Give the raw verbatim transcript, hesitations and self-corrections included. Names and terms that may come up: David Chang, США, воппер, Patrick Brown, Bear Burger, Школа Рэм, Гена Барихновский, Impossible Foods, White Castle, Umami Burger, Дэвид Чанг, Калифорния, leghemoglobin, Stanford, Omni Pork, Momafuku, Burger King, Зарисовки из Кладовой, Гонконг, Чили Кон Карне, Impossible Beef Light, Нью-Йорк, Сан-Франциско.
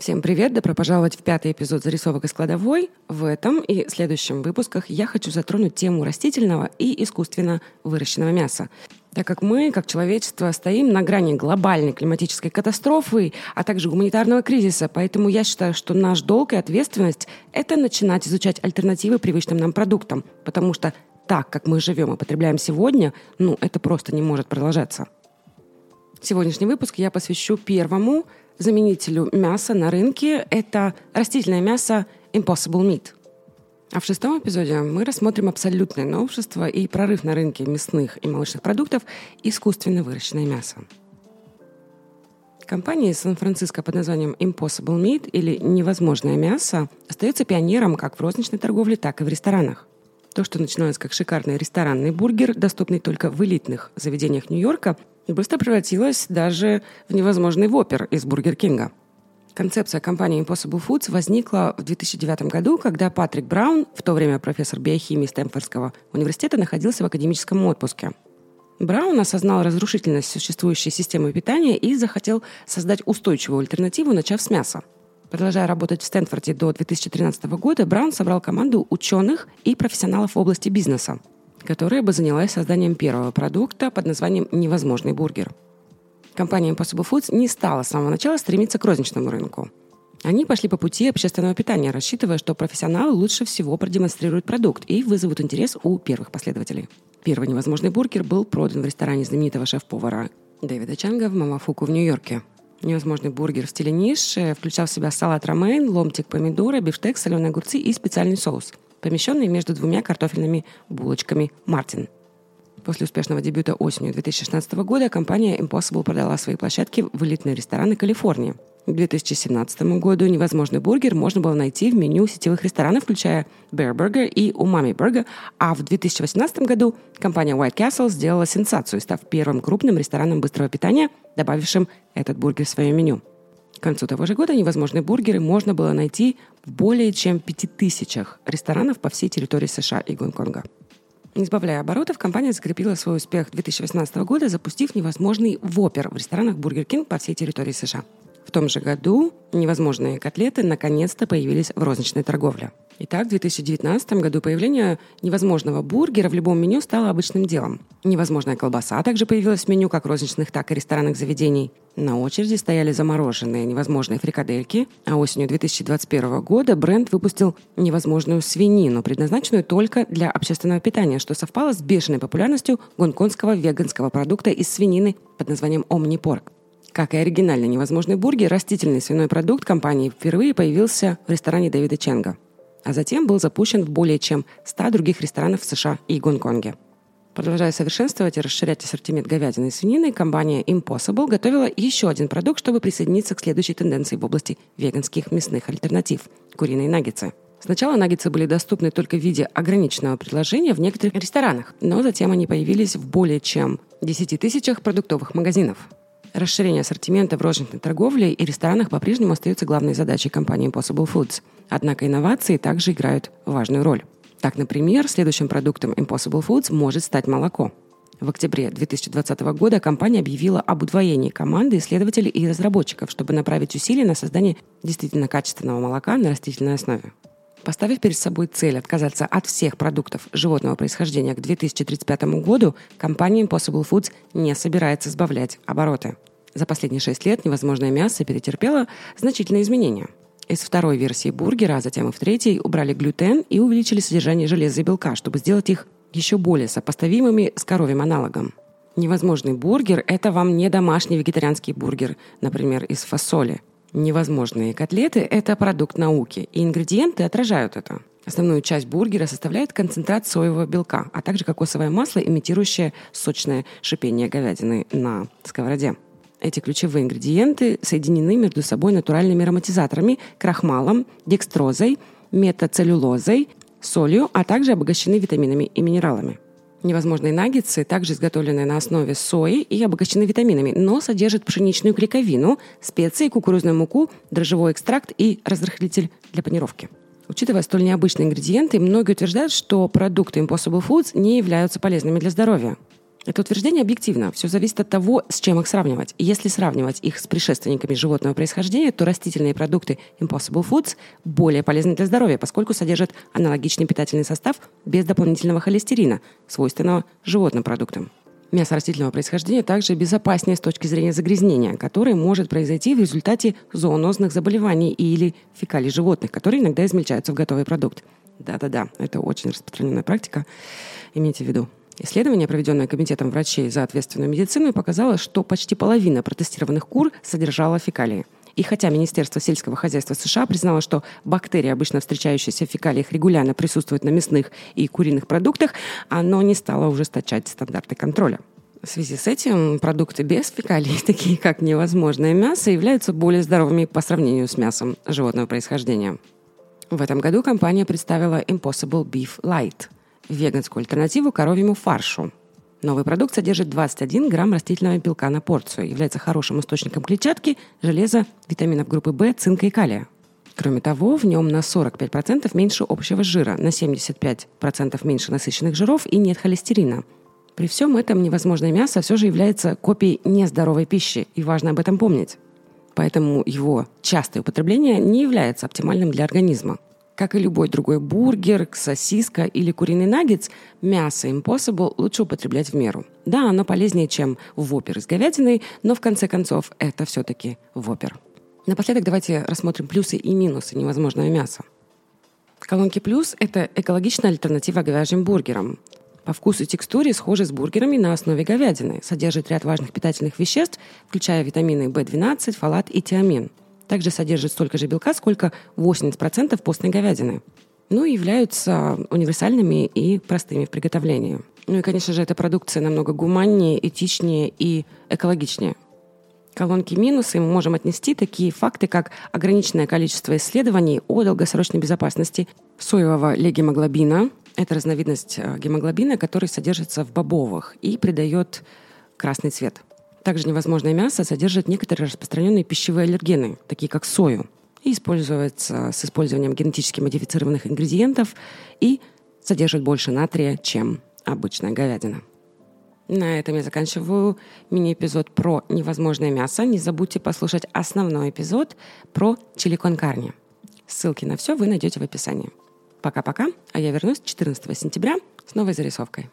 Всем привет! Добро пожаловать в пятый эпизод «Зарисовок из кладовой». В этом и следующем выпусках я хочу затронуть тему растительного и искусственно выращенного мяса, так как мы, как человечество, стоим на грани глобальной климатической катастрофы, а также гуманитарного кризиса, поэтому я считаю, что наш долг и ответственность – это начинать изучать альтернативы привычным нам продуктам, потому что так, как мы живем и потребляем сегодня, ну, это просто не может продолжаться. Сегодняшний выпуск я посвящу первому заменителю мяса на рынке. Это растительное мясо Impossible Meat. А в шестом эпизоде мы рассмотрим абсолютное новшество и прорыв на рынке мясных и молочных продуктов – искусственно выращенное мясо. Компания из Сан-Франциско под названием Impossible Meat, или «Невозможное мясо», остается пионером как в розничной торговле, так и в ресторанах. То, что начиналось как шикарный ресторанный бургер, доступный только в элитных заведениях Нью-Йорка, быстро превратилась даже в невозможный воппер из Бургер Кинга. Концепция компании Impossible Foods возникла в две тысячи девятом году, когда Патрик Браун, в то время профессор биохимии Стэнфордского университета, находился в академическом отпуске. Браун осознал разрушительность существующей системы питания и захотел создать устойчивую альтернативу, начав с мяса. Продолжая работать в Стэнфорде до две тысячи тринадцатого года, Браун собрал команду ученых и профессионалов в области бизнеса, которая бы занялась созданием первого продукта под названием «Невозможный бургер». Компания Impossible Foods не стала с самого начала стремиться к розничному рынку. Они пошли по пути общественного питания, рассчитывая, что профессионалы лучше всего продемонстрируют продукт и вызовут интерес у первых последователей. Первый «Невозможный бургер» был продан в ресторане знаменитого шеф-повара Дэвида Чанга в Momafuku в Нью-Йорке. «Невозможный бургер» в стиле ниш включал в себя салат ромейн, ломтик помидора, бифштекс, соленые огурцы и специальный соус, помещенный между двумя картофельными булочками «Мартин». После успешного дебюта осенью две тысячи шестнадцатого года компания Impossible продала свои площадки в элитные рестораны Калифорнии. К две тысячи семнадцатому году «Невозможный бургер» можно было найти в меню сетевых ресторанов, включая Bear Burger и Umami Burger, а в две тысячи восемнадцатом году компания White Castle сделала сенсацию, став первым крупным рестораном быстрого питания, добавившим этот бургер в свое меню. К концу того же года «Невозможные бургеры» можно было найти в более чем пяти тысячах ресторанов по всей территории США и Гонконга. Не сбавляя оборотов, компания закрепила свой успех две тысячи восемнадцатого года, запустив «Невозможный воппер» в ресторанах Burger King по всей территории США. В том же году «Невозможные котлеты» наконец-то появились в розничной торговле. Итак, в две тысячи девятнадцатом году появление «Невозможного бургера» в любом меню стало обычным делом. «Невозможная колбаса» также появилась в меню как розничных, так и ресторанных заведений. На очереди стояли замороженные «Невозможные фрикадельки», а осенью две тысячи двадцать первого года бренд выпустил «Невозможную свинину», предназначенную только для общественного питания, что совпало с бешеной популярностью гонконгского веганского продукта из свинины под названием «Omni Pork». Как и оригинальный «Невозможный бургер», растительный свиной продукт компании впервые появился в ресторане Дэвида Ченга, а затем был запущен в более чем ста других ресторанов в США и Гонконге. Продолжая совершенствовать и расширять ассортимент говядины и свинины, компания Impossible готовила еще один продукт, чтобы присоединиться к следующей тенденции в области веганских мясных альтернатив – куриные наггетсы. Сначала наггетсы были доступны только в виде ограниченного предложения в некоторых ресторанах, но затем они появились в более чем десяти тысячах продуктовых магазинов. Расширение ассортимента в розничной торговле и ресторанах по-прежнему остается главной задачей компании Impossible Foods. Однако инновации также играют важную роль. Так, например, следующим продуктом Impossible Foods может стать молоко. В октябре две тысячи двадцатого года компания объявила об удвоении команды исследователей и разработчиков, чтобы направить усилия на создание действительно качественного молока на растительной основе. Поставив перед собой цель отказаться от всех продуктов животного происхождения к две тысячи тридцать пятому году, компания Impossible Foods не собирается сбавлять обороты. За последние шесть лет «Невозможное мясо» перетерпело значительные изменения. Из второй версии бургера, а затем и в третьей, убрали глютен и увеличили содержание железа и белка, чтобы сделать их еще более сопоставимыми с коровьим аналогом. «Невозможный бургер» — это вам не домашний вегетарианский бургер, например, из фасоли. «Невозможные котлеты» — это продукт науки, и ингредиенты отражают это. Основную часть бургера составляет концентрат соевого белка, а также кокосовое масло, имитирующее сочное шипение говядины на сковороде. Эти ключевые ингредиенты соединены между собой натуральными ароматизаторами, крахмалом, декстрозой, метацеллюлозой, солью, а также обогащены витаминами и минералами. Невозможные наггетсы также изготовлены на основе сои и обогащены витаминами, но содержат пшеничную клейковину, специи, кукурузную муку, дрожжевой экстракт и разрыхлитель для панировки. Учитывая столь необычные ингредиенты, многие утверждают, что продукты Impossible Foods не являются полезными для здоровья. Это утверждение объективно. Все зависит от того, с чем их сравнивать. И если сравнивать их с предшественниками животного происхождения, то растительные продукты Impossible Foods более полезны для здоровья, поскольку содержат аналогичный питательный состав без дополнительного холестерина, свойственного животным продуктам. Мясо растительного происхождения также безопаснее с точки зрения загрязнения, которое может произойти в результате зоонозных заболеваний или фекалий животных, которые иногда измельчаются в готовый продукт. Да-да-да, это очень распространенная практика, имейте в виду. Исследование, проведенное Комитетом врачей за ответственную медицину, показало, что почти половина протестированных кур содержала фекалии. И хотя Министерство сельского хозяйства США признало, что бактерии, обычно встречающиеся в фекалиях, регулярно присутствуют на мясных и куриных продуктах, оно не стало ужесточать стандарты контроля. В связи с этим продукты без фекалий, такие как невозможное мясо, являются более здоровыми по сравнению с мясом животного происхождения. В этом году компания представила Impossible Beef Light – веганскую альтернативу коровьему фаршу. Новый продукт содержит двадцать один грамм растительного белка на порцию, является хорошим источником клетчатки, железа, витаминов группы В, цинка и калия. Кроме того, в нем на сорок пять процентов меньше общего жира, на семьдесят пять процентов меньше насыщенных жиров и нет холестерина. При всем этом невозможное мясо все же является копией нездоровой пищи, и важно об этом помнить. Поэтому его частое употребление не является оптимальным для организма. Как и любой другой бургер, сосиска или куриный наггетс, мясо Impossible лучше употреблять в меру. Да, оно полезнее, чем воппер из говядины, но в конце концов это все-таки воппер. Напоследок давайте рассмотрим плюсы и минусы невозможного мяса. В колонке «Плюс» — это экологичная альтернатива говяжьим бургерам. По вкусу и текстуре схожи с бургерами на основе говядины. Содержит ряд важных питательных веществ, включая витамины В двенадцать, фолат и тиамин. Также содержит столько же белка, сколько восемьдесят процентов постной говядины. Ну и являются универсальными и простыми в приготовлении. Ну и, конечно же, эта продукция намного гуманнее, этичнее и экологичнее. К колонке «Минусы» мы можем отнести такие факты, как ограниченное количество исследований о долгосрочной безопасности соевого легемоглобина. Это разновидность гемоглобина, который содержится в бобовых и придает красный цвет. Также невозможное мясо содержит некоторые распространенные пищевые аллергены, такие как сою, и используется с использованием генетически модифицированных ингредиентов и содержит больше натрия, чем обычная говядина. На этом я заканчиваю мини-эпизод про невозможное мясо. Не забудьте послушать основной эпизод про чили кон карне. Ссылки на все вы найдете в описании. Пока-пока, а я вернусь четырнадцатого сентября с новой зарисовкой.